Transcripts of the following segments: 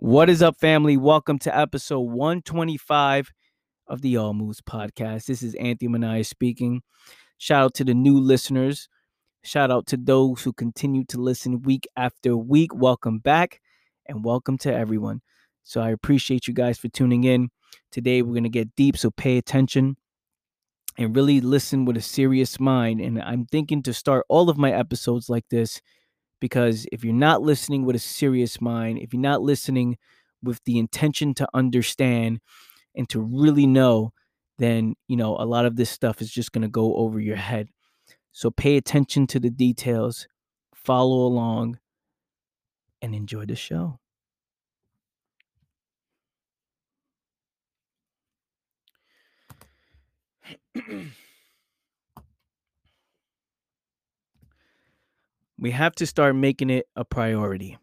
What is up, family? Welcome to episode 125 of the All Moves Podcast. This is Anthony Manias speaking. Shout out to the new listeners. Shout out to those who continue to listen week after week. Welcome back and welcome to everyone. So I appreciate you guys for tuning in. Today we're going to get deep, so pay attention and really listen with a serious mind. And I'm thinking to start all of my episodes like this, because if you're not listening with a serious mind, if you're not listening with the intention to understand and to really know, then, you know, a lot of this stuff is just going to go over your head. So pay attention to the details, follow along, and enjoy the show. We have to start making it a priority.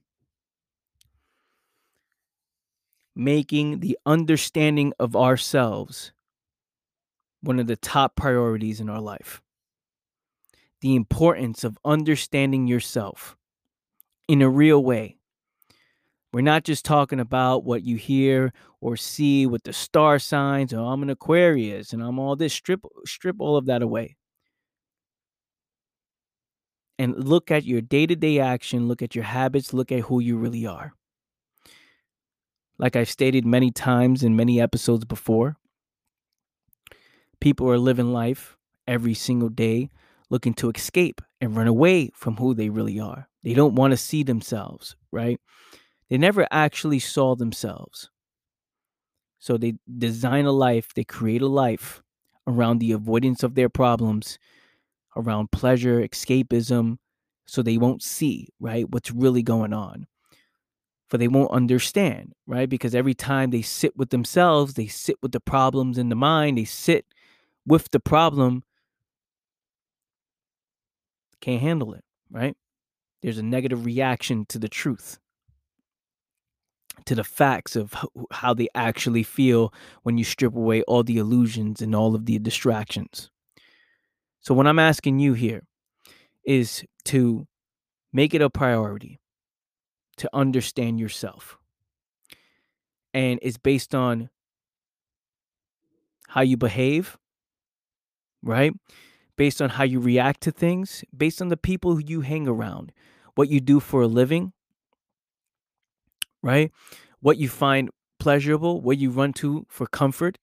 Making the understanding of ourselves one of the top priorities in our life. The importance of understanding yourself in a real way. We're not just talking about what you hear or see with the star signs, or I'm an Aquarius and I'm all this. Strip all of that away. And look at your day-to-day action, look at your habits, look at who you really are. Like I've stated many times in many episodes before, people are living life every single day looking to escape and run away from who they really are. They don't want to see themselves, right? They never actually saw themselves. So they design a life, they create a life around the avoidance of their problems, around pleasure, escapism, so they won't see, right, what's really going on. For they won't understand, right? Because every time they sit with themselves, they sit with the problems in the mind, they sit with the problem, can't handle it, right? There's a negative reaction to the truth, to the facts of how they actually feel when you strip away all the illusions and all of the distractions. So what I'm asking you here is to make it a priority to understand yourself. And it's based on how you behave, right? Based on how you react to things, based on the people you hang around, what you do for a living, right? What you find pleasurable, what you run to for comfort.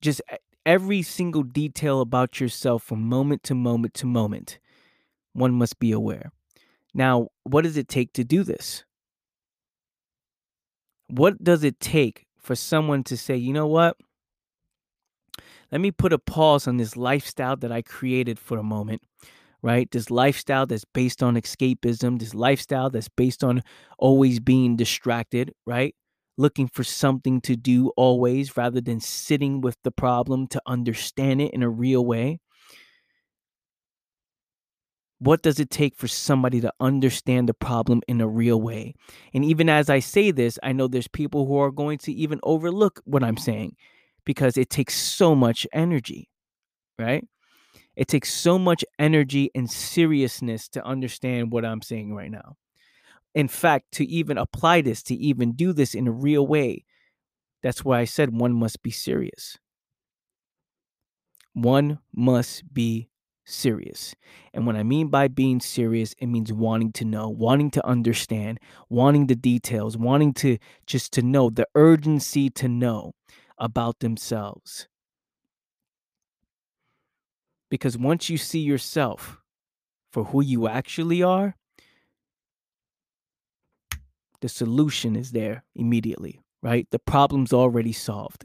Just every single detail about yourself from moment to moment to moment, one must be aware. Now, what does it take to do this? What does it take for someone to say, you know what? Let me put a pause on this lifestyle that I created for a moment, right? This lifestyle that's based on escapism, this lifestyle that's based on always being distracted, right? Looking for something to do always rather than sitting with the problem to understand it in a real way. What does it take for somebody to understand the problem in a real way? And even as I say this, I know there's people who are going to even overlook what I'm saying because it takes so much energy, right? It takes so much energy and seriousness to understand what I'm saying right now. In fact, to even apply this, to even do this in a real way, that's why I said one must be serious. One must be serious. And what I mean by being serious, it means wanting to know, wanting to understand, wanting the details, wanting to just to know, the urgency to know about themselves. Because once you see yourself for who you actually are, the solution is there immediately, right? The problem's already solved.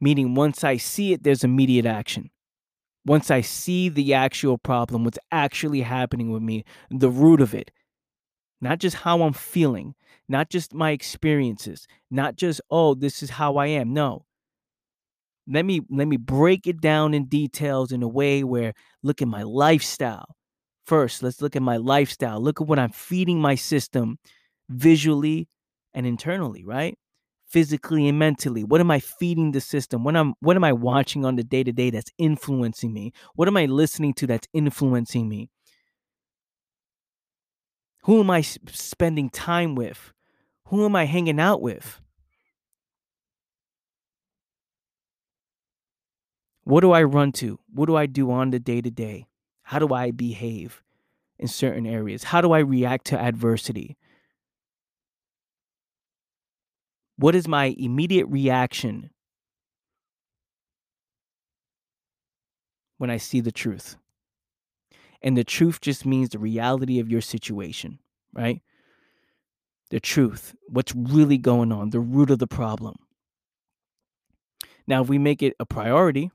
Meaning once I see it, there's immediate action. Once I see the actual problem, what's actually happening with me, the root of it, not just how I'm feeling, not just my experiences, not just, oh, this is how I am. No. Let me break it down in details in a way where look at my lifestyle. First, let's look at my lifestyle. Look at what I'm feeding my system. Visually and internally, right? Physically and mentally. What am I feeding the system? What am I watching on the day-to-day that's influencing me? What am I listening to that's influencing me? Who am I spending time with? Who am I hanging out with? What do I run to? What do I do on the day-to-day? How do I behave in certain areas? How do I react to adversity? What is my immediate reaction when I see the truth? And the truth just means the reality of your situation, right? The truth, what's really going on, the root of the problem. Now, if we make it a priority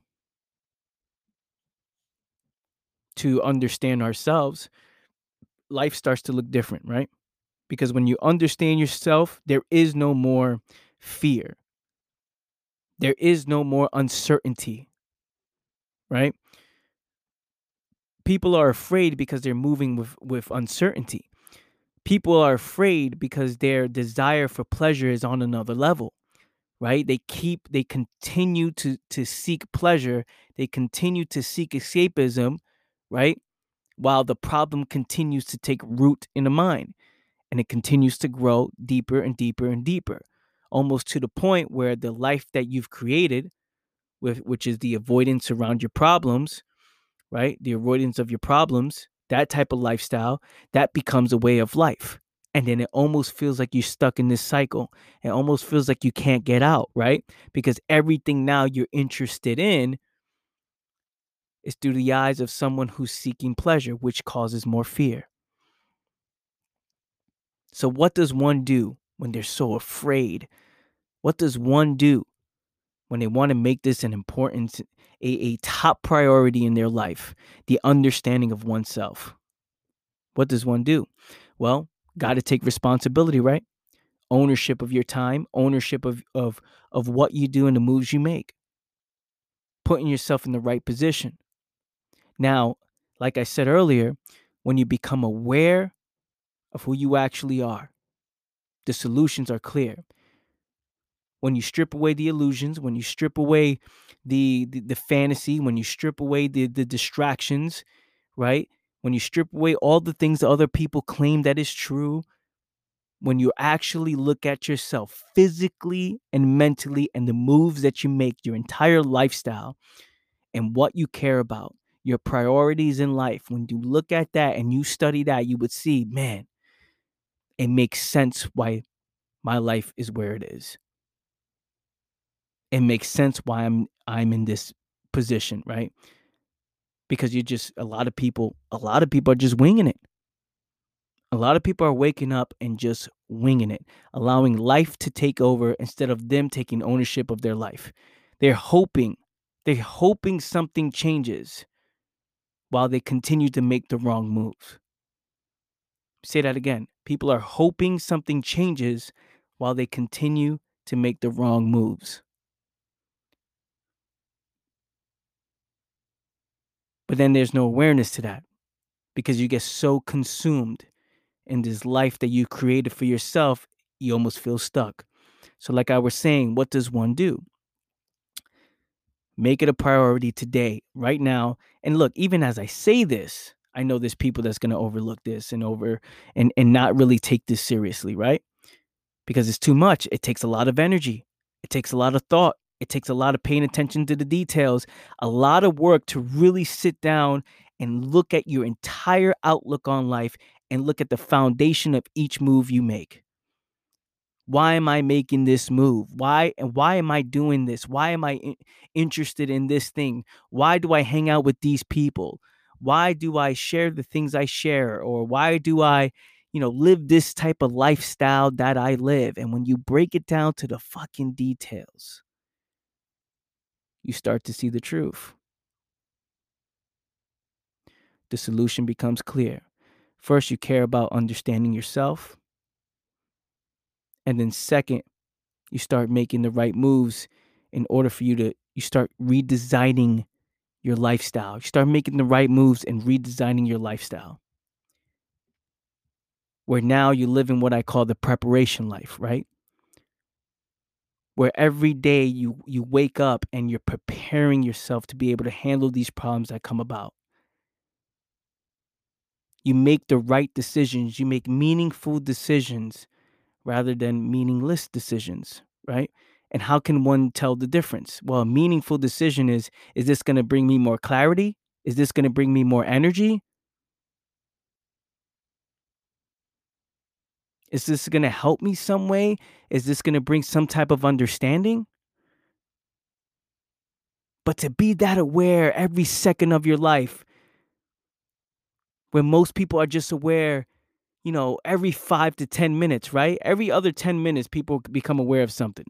to understand ourselves, life starts to look different, right? Because when you understand yourself, there is no more fear. There is no more uncertainty, right? People are afraid because they're moving with uncertainty. People are afraid because their desire for pleasure is on another level, right? They continue to seek pleasure. They continue to seek escapism, right? While the problem continues to take root in the mind, and it continues to grow deeper and deeper and deeper, almost to the point where the life that you've created, which is the avoidance around your problems, right? The avoidance of your problems, that type of lifestyle, that becomes a way of life. And then it almost feels like you're stuck in this cycle. It almost feels like you can't get out, right? Because everything now you're interested in is through the eyes of someone who's seeking pleasure, which causes more fear. So what does one do when they're so afraid? What does one do when they want to make this an important, a top priority in their life, the understanding of oneself? What does one do? Well, got to take responsibility, right? Ownership of your time, ownership of what you do and the moves you make. Putting yourself in the right position. Now, like I said earlier, when you become aware of who you actually are, the solutions are clear. When you strip away the illusions, when you strip away the fantasy, when you strip away the distractions, right? When you strip away all the things that other people claim that is true, when you actually look at yourself physically and mentally and the moves that you make, your entire lifestyle and what you care about, your priorities in life, when you look at that and you study that, you would see, man, it makes sense why my life is where it is. It makes sense why I'm in this position, right? Because you're just, a lot of people are just winging it. A lot of people are waking up and just winging it, allowing life to take over instead of them taking ownership of their life. They're hoping something changes while they continue to make the wrong moves. Say that again. People are hoping something changes while they continue to make the wrong moves. But then there's no awareness to that because you get so consumed in this life that you created for yourself, you almost feel stuck. So like I was saying, what does one do? Make it a priority today, right now. And look, even as I say this, I know there's people that's going to overlook this and not really take this seriously, right? Because it's too much. It takes a lot of energy. It takes a lot of thought. It takes a lot of paying attention to the details, a lot of work to really sit down and look at your entire outlook on life and look at the foundation of each move you make. Why am I making this move? Why am I doing this? Why am I interested in this thing? Why do I hang out with these people? Why do I share the things I share? Or why do I, live this type of lifestyle that I live? And when you break it down to the fucking details, you start to see the truth. The solution becomes clear. First, you care about understanding yourself. And then second, you start making the right moves in order for you start redesigning your lifestyle. You start making the right moves and redesigning your lifestyle. Where now you live in what I call the preparation life, right? Where every day you wake up and you're preparing yourself to be able to handle these problems that come about. You make the right decisions. You make meaningful decisions, rather than meaningless decisions, right? And how can one tell the difference? Well, a meaningful decision is this going to bring me more clarity? Is this going to bring me more energy? Is this going to help me some way? Is this going to bring some type of understanding? But to be that aware every second of your life, when most people are just aware, you know, every 5 to 10 minutes, right? Every other 10 minutes, people become aware of something.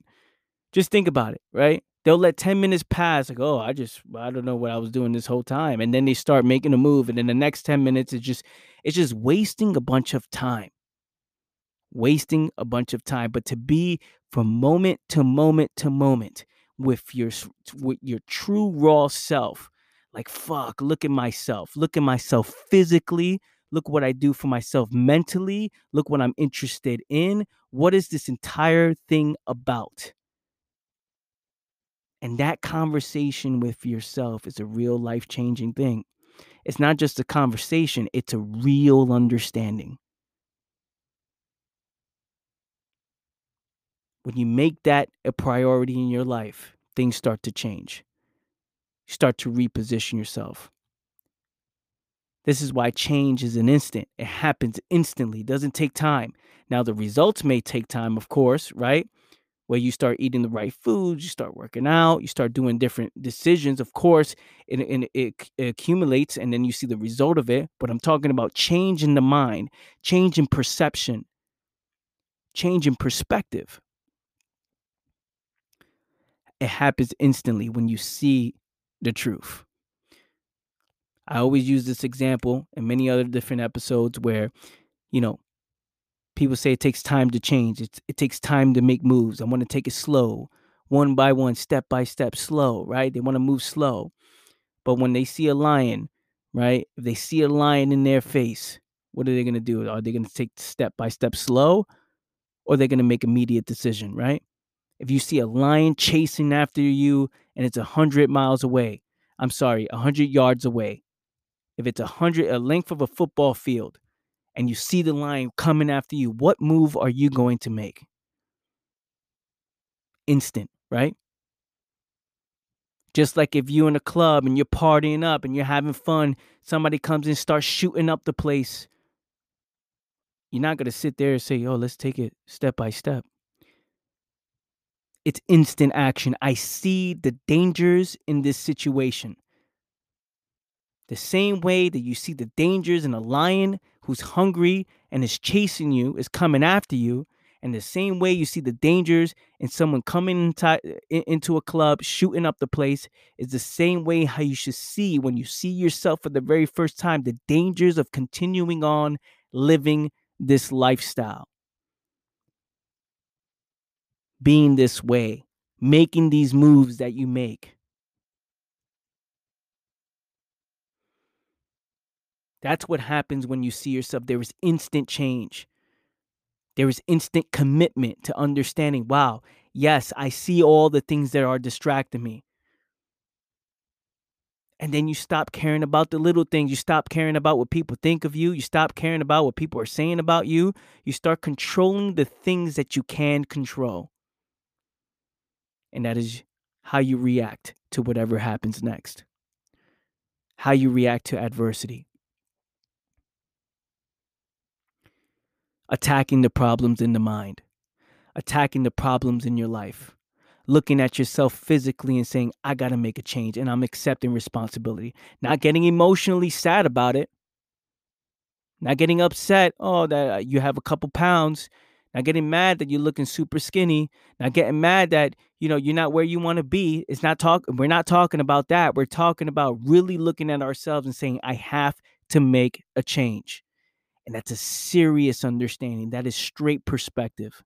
Just think about it, right? They'll let 10 minutes pass, like, oh, I don't know what I was doing this whole time. And then they start making a move. And then the next 10 minutes, it's just wasting a bunch of time. Wasting a bunch of time. But to be from moment to moment to moment with your true raw self, like, fuck, look at myself. Look at myself physically. Look what I do for myself mentally. Look what I'm interested in. What is this entire thing about? And that conversation with yourself is a real life-changing thing. It's not just a conversation, it's a real understanding. When you make that a priority in your life, things start to change. You start to reposition yourself. This is why change is an instant. It happens instantly. It doesn't take time. Now, the results may take time, of course, right? Where you start eating the right foods, you start working out, you start doing different decisions. Of course, it accumulates and then you see the result of it. But I'm talking about change in the mind, change in perception, change in perspective. It happens instantly when you see the truth. I always use this example in many other different episodes where, you know, people say it takes time to change. It takes time to make moves. I want to take it slow, one by one, step by step, slow, right? They want to move slow. But when they see a lion, right? If they see a lion in their face, what are they going to do? Are they going to take step by step slow? Or are they going to make immediate decision, right? If you see a lion chasing after you and it's 100 yards away. If it's a length of a football field, and you see the lion coming after you, what move are you going to make? Instant, right? Just like if you're in a club and you're partying up and you're having fun, somebody comes and starts shooting up the place. You're not going to sit there and say, yo, let's take it step by step. It's instant action. I see the dangers in this situation. The same way that you see the dangers in a lion who's hungry and is chasing you, is coming after you, and the same way you see the dangers in someone coming into a club, shooting up the place, is the same way how you should see when you see yourself for the very first time, the dangers of continuing on living this lifestyle. Being this way, making these moves that you make. That's what happens when you see yourself. There is instant change. There is instant commitment to understanding, wow, yes, I see all the things that are distracting me. And then you stop caring about the little things. You stop caring about what people think of you. You stop caring about what people are saying about you. You start controlling the things that you can control. And that is how you react to whatever happens next. How you react to adversity. Attacking the problems in the mind, attacking the problems in your life, looking at yourself physically and saying, I got to make a change and I'm accepting responsibility, not getting emotionally sad about it, not getting upset, oh, that you have a couple pounds, not getting mad that you're looking super skinny, not getting mad that, you know, you're not where you want to be. We're not talking about that. We're talking about really looking at ourselves and saying, I have to make a change. And that's a serious understanding. That is straight perspective.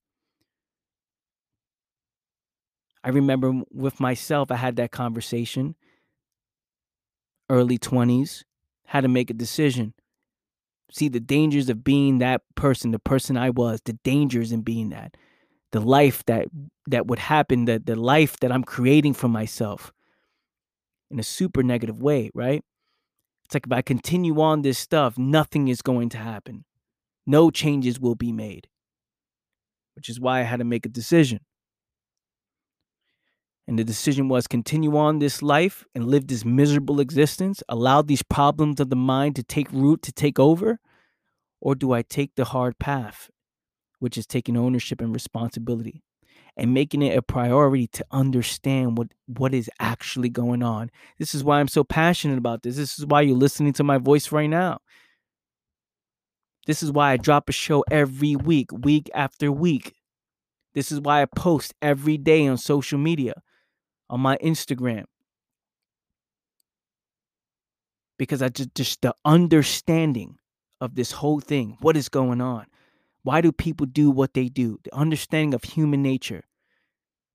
I remember with myself, I had that conversation. Early 20s, had to make a decision. See the dangers of being that person, the person I was, the dangers in being that. The life that would happen, the life that I'm creating for myself in a super negative way, right? It's like if I continue on this stuff, nothing is going to happen. No changes will be made. which is why I had to make a decision. And the decision was continue on this life and live this miserable existence, allow these problems of the mind to take root, to take over, or do I take the hard path, which is taking ownership and responsibility and making it a priority to understand what is actually going on. This is why I'm so passionate about this. This is why you're listening to my voice right now. This is why I drop a show every week, week after week. This is why I post every day on social media, on my Instagram. Because I just the understanding of this whole thing, what is going on? Why do people do what they do? The understanding of human nature,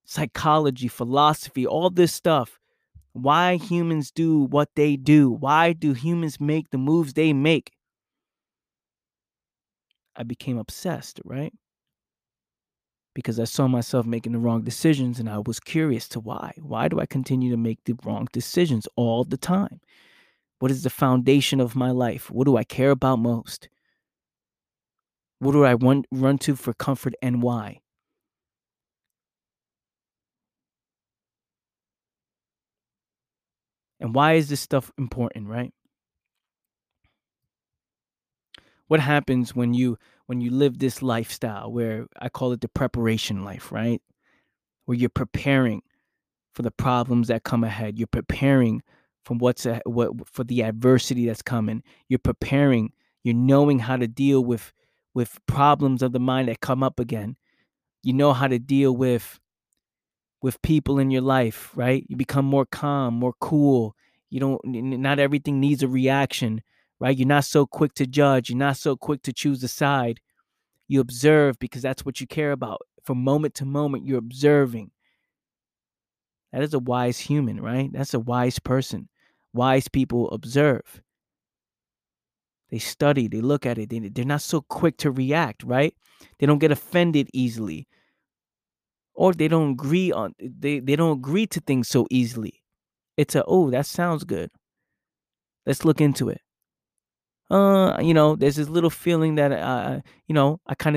psychology, philosophy, all this stuff. Why humans do what they do? Why do humans make the moves they make? I became obsessed, right? Because I saw myself making the wrong decisions and I was curious to why. Why do I continue to make the wrong decisions all the time? What is the foundation of my life? What do I care about most? What do I run to for comfort and why? And why is this stuff important, right? What happens when you live this lifestyle where I call it the preparation life, right? Where you're preparing for the problems that come ahead. You're preparing from for the adversity that's coming. You're preparing. You're knowing how to deal with problems of the mind that come up again. You know how to deal with people in your life, right? You become more calm, more cool. Not everything needs a reaction. Right? You're not so quick to judge. You're not so quick to choose a side. You observe because that's what you care about. From moment to moment, you're observing. That is a wise human, right? That's a wise person. Wise people observe. They study. They look at it. They're not so quick to react, right? They don't get offended easily. Or they don't agree on. They don't agree to things so easily. It's that sounds good. Let's look into it. There's this little feeling that, I kind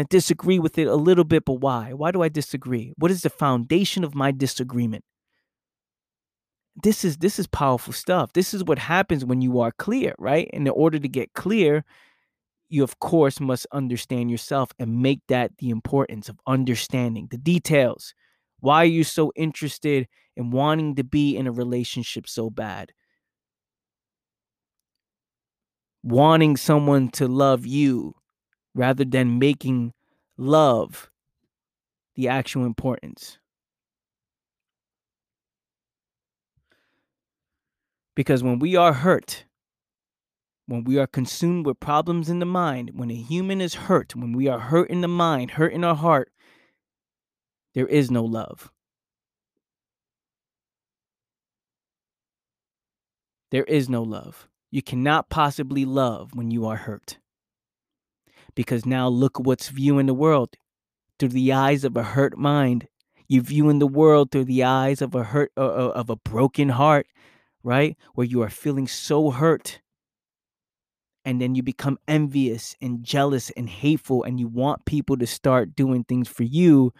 of disagree with it a little bit, but why? Why do I disagree? What is the foundation of my disagreement? This is powerful stuff. This is what happens when you are clear, right? And in order to get clear, you, of course, must understand yourself and make that the importance of understanding the details. Why are you so interested in wanting to be in a relationship so bad? Wanting someone to love you rather than making love the actual importance. Because when we are hurt, when we are consumed with problems in the mind, when a human is hurt, when we are hurt in the mind, hurt in our heart, there is no love. There is no love. You cannot possibly love when you are hurt. Because now look what's viewing the world through the eyes of a hurt mind. You're viewing the world through the eyes of a broken heart, right? Where you are feeling so hurt. And then you become envious and jealous and hateful. And you want people to start doing things for you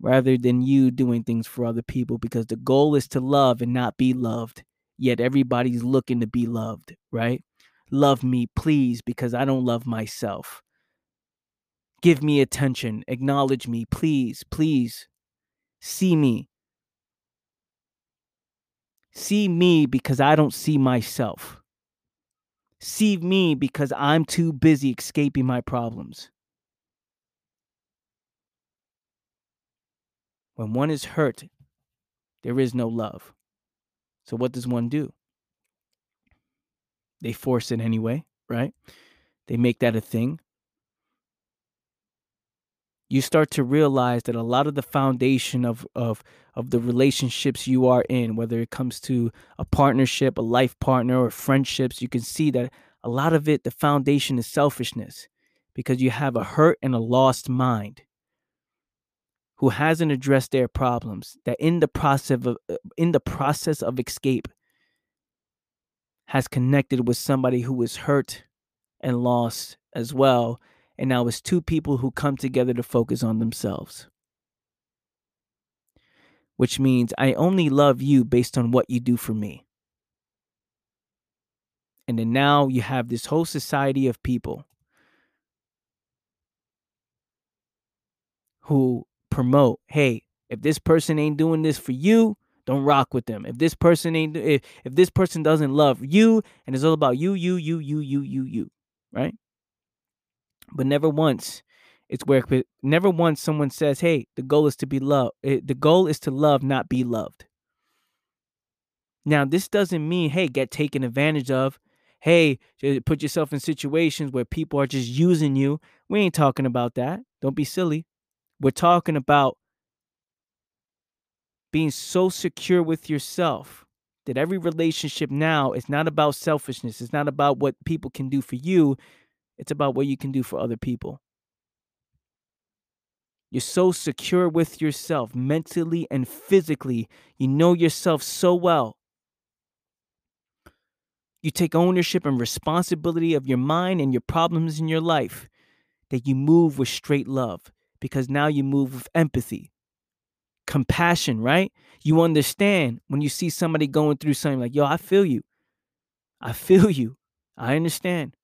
rather than you doing things for other people. Because the goal is to love and not be loved. Yet everybody's looking to be loved, right? Love me, please, because I don't love myself. Give me attention. Acknowledge me, please, please. See me. See me because I don't see myself. See me because I'm too busy escaping my problems. When one is hurt, there is no love. So what does one do? They force it anyway, right? They make that a thing. You start to realize that a lot of the foundation of the relationships you are in, whether it comes to a partnership, a life partner, or friendships, you can see that a lot of it, the foundation is selfishness because you have a hurt and a lost mind who hasn't addressed their problems, that in the process of escape has connected with somebody who was hurt and lost as well, and now it's two people who come together to focus on themselves. Which means I only love you based on what you do for me. And then now you have this whole society of people who promote, hey, if this person ain't doing this for you, don't rock with them. If this person ain't, if this person doesn't love you, and it's all about you, right? But never once someone says, hey, the goal is to be loved. The goal is to love, not be loved. Now, this doesn't mean, hey, get taken advantage of. Hey, put yourself in situations where people are just using you. We ain't talking about that. Don't be silly. We're talking about being so secure with yourself that every relationship now is not about selfishness. It's not about what people can do for you. It's about what you can do for other people. You're so secure with yourself mentally and physically. You know yourself so well. You take ownership and responsibility of your mind and your problems in your life that you move with straight love, because now you move with empathy, compassion, right? You understand when you see somebody going through something like, yo, I feel you. I feel you. I understand.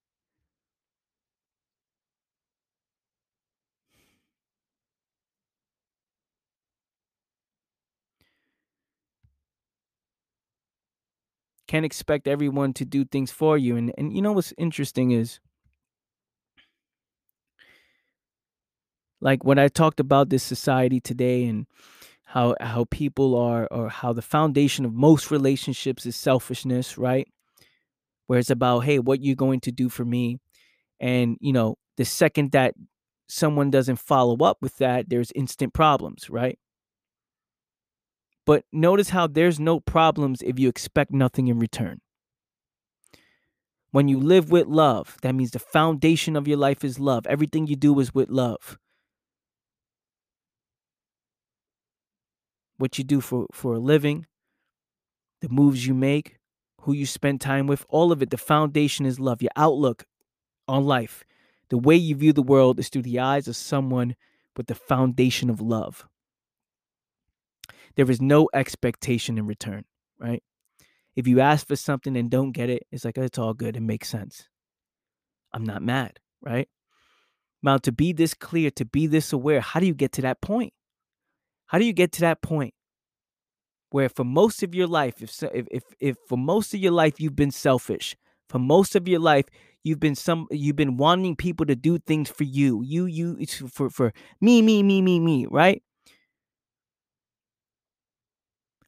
Can't expect everyone to do things for you. And you know what's interesting is, like when I talked about this society today and how people are, or how the foundation of most relationships is selfishness, right? Where it's about, hey, what you're going to do for me. And, you know, the second that someone doesn't follow up with that, there's instant problems, right? But notice how there's no problems if you expect nothing in return. When you live with love, that means the foundation of your life is love. Everything you do is with love. What you do for a living, the moves you make, who you spend time with, all of it, the foundation is love. Your outlook on life, the way you view the world, is through the eyes of someone with the foundation of love. There is no expectation in return, right? If you ask for something and don't get it, it's like, it's all good. It makes sense. I'm not mad, right? Now, to be this clear, to be this aware, how do you get to that point? How do you get to that point where for most of your life, if for most of your life you've been selfish, for most of your life you've been wanting people to do things for you, for me, right?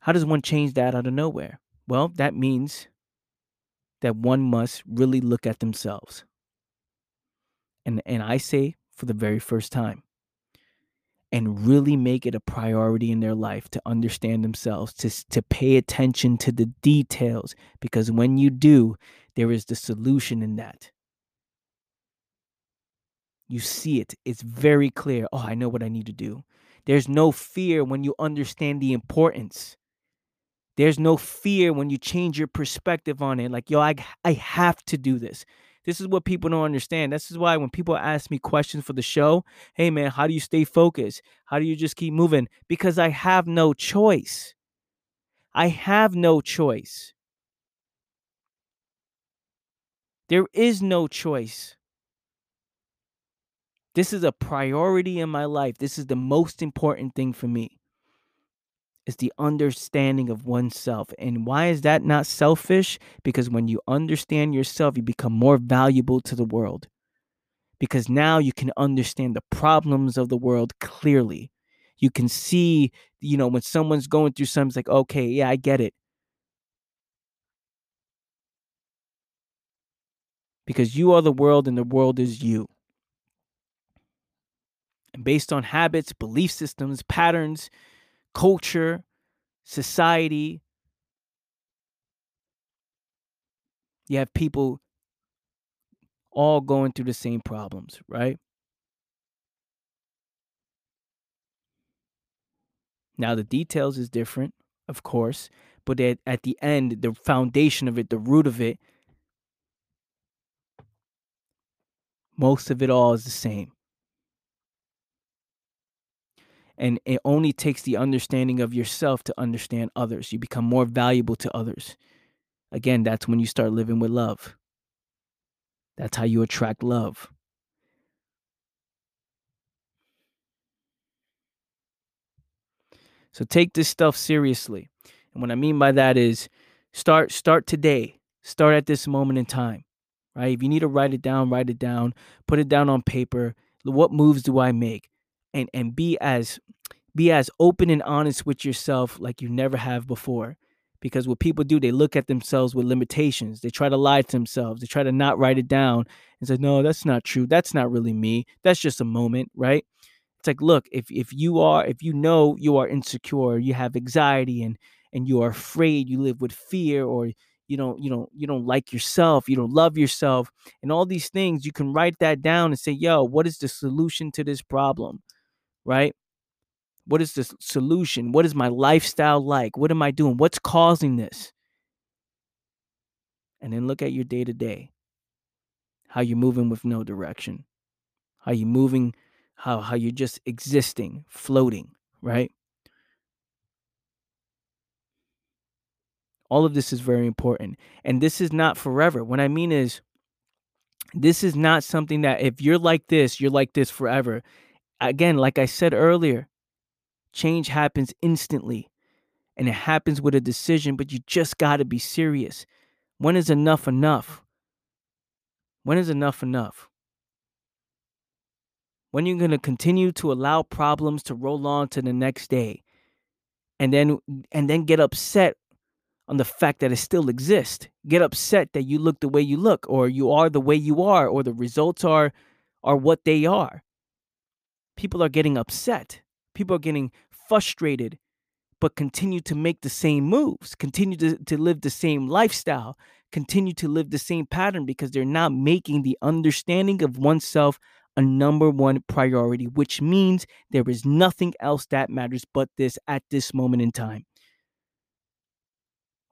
How does one change that out of nowhere? Well, that means that one must really look at themselves. And I say for the very first time, and really make it a priority in their life to understand themselves, to pay attention to the details, because when you do, there is the solution in that. You see it. It's very clear. Oh, I know what I need to do. There's no fear when you understand the importance. There's no fear when you change your perspective on it. Like, yo, I have to do this. This is what people don't understand. This is why when people ask me questions for the show, hey, man, how do you stay focused? How do you just keep moving? Because I have no choice. I have no choice. There is no choice. This is a priority in my life. This is the most important thing for me. It's the understanding of oneself. And why is that not selfish? Because when you understand yourself, you become more valuable to the world. Because now you can understand the problems of the world clearly. You can see, you know, when someone's going through something, it's like, okay, yeah, I get it. Because you are the world and the world is you. And based on habits, belief systems, patterns, culture, society, you have people all going through the same problems, right? Now, the details is different, of course, but at the end, the foundation of it, the root of it, Most of it all is the same. And it only takes the understanding of yourself to understand others. You become more valuable to others. Again, that's when you start living with love. That's how you attract love. So take this stuff seriously. And what I mean by that is start today. Start at this moment in time, right? If you need to write it down, put it down on paper. What moves do I make? And be as open and honest with yourself like you never have before. Because what people do, they look at themselves with limitations. They try to lie to themselves. They try to not write it down and say, no, that's not true. That's not really me. That's just a moment, right? It's like, look, if you know you are insecure, you have anxiety and you are afraid, you live with fear, or you don't like yourself, you don't love yourself, and all these things, you can write that down and say, yo, what is the solution to this problem? Right? What is the solution? What is my lifestyle like? What am I doing? What's causing this? And then look at your day to day. How you're moving with no direction. How you're moving, how you're just existing, floating, right? All of this is very important. And this is not forever. What I mean is, this is not something that if you're like this forever. Again, like I said earlier, change happens instantly. And it happens with a decision, but you just got to be serious. When is enough enough? When is enough enough? When you're going to continue to allow problems to roll on to the next day and then get upset on the fact that it still exists. Get upset that you look the way you look, or you are the way you are, or the results are what they are. People are getting upset. People are getting frustrated, but continue to make the same moves, continue to live the same lifestyle, continue to live the same pattern, because they're not making the understanding of oneself a number one priority, which means there is nothing else that matters but this at this moment in time.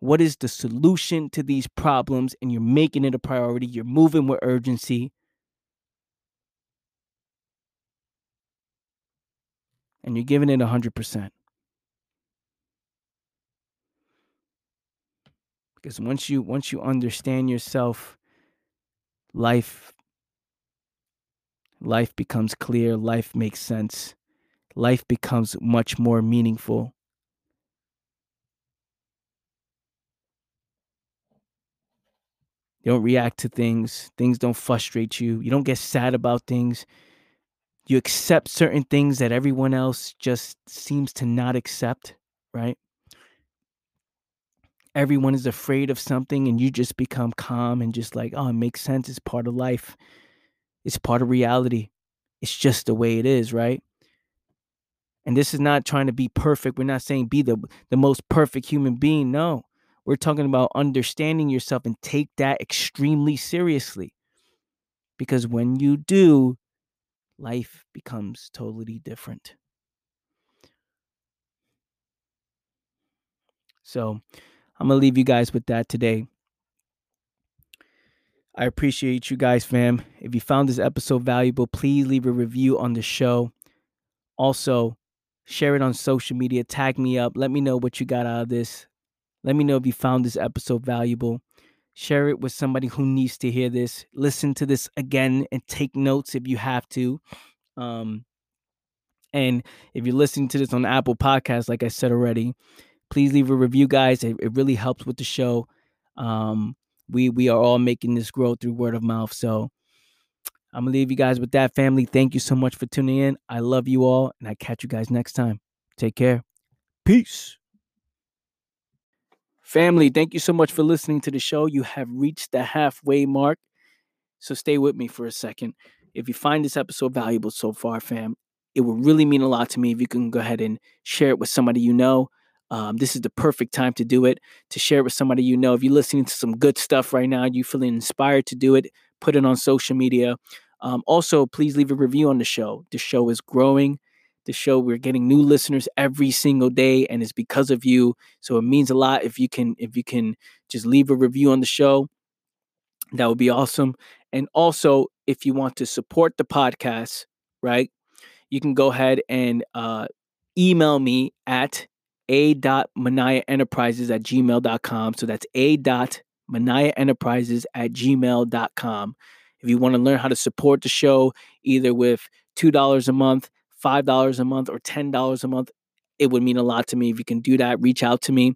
What is the solution to these problems? And you're making it a priority. You're moving with urgency. And you're giving it 100%. Because once you understand yourself, life becomes clear. Life makes sense. Life becomes much more meaningful. You don't react to things. Things don't frustrate you. You don't get sad about things. You accept certain things that everyone else just seems to not accept, right? Everyone is afraid of something, and you just become calm and just like, oh, it makes sense. It's part of life. It's part of reality. It's just the way it is, right? And this is not trying to be perfect. We're not saying be the most perfect human being. No. We're talking about understanding yourself, and take that extremely seriously. Because when you do, life becomes totally different. So I'm going to leave you guys with that today. I appreciate you guys, fam. If you found this episode valuable, please leave a review on the show. Also, share it on social media. Tag me up. Let me know what you got out of this. Let me know if you found this episode valuable. Share it with somebody who needs to hear this. Listen to this again and take notes if you have to. And if you're listening to this on Apple Podcasts, like I said already, please leave a review, guys. It really helps with the show. We are all making this grow through word of mouth. So I'm going to leave you guys with that, family. Thank you so much for tuning in. I love you all, and I catch you guys next time. Take care. Peace. Family, thank you so much for listening to the show. You have reached the halfway mark, so stay with me for a second. If you find this episode valuable so far, fam, it would really mean a lot to me if you can go ahead and share it with somebody you know. This is the perfect time to do it, to share it with somebody you know. If you're listening to some good stuff right now, you're feeling inspired to do it, put it on social media. Also, please leave a review on the show. The show is growing. The show, we're getting new listeners every single day, and it's because of you. So it means a lot if you can just leave a review on the show. That would be awesome. And also, if you want to support the podcast, right, you can go ahead and email me at a.maniaenterprises@gmail.com. So that's a.maniaenterprises@gmail.com. If you want to learn how to support the show, either with $2 a month, $5 a month, or $10 a month, it would mean a lot to me. If you can do that, reach out to me.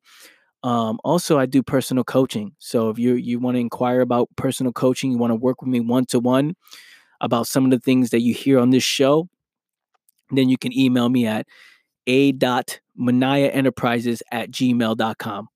Also, I do personal coaching. So if you want to inquire about personal coaching, you want to work with me one-to-one about some of the things that you hear on this show, then you can email me at a.maniaenterprises@gmail.com.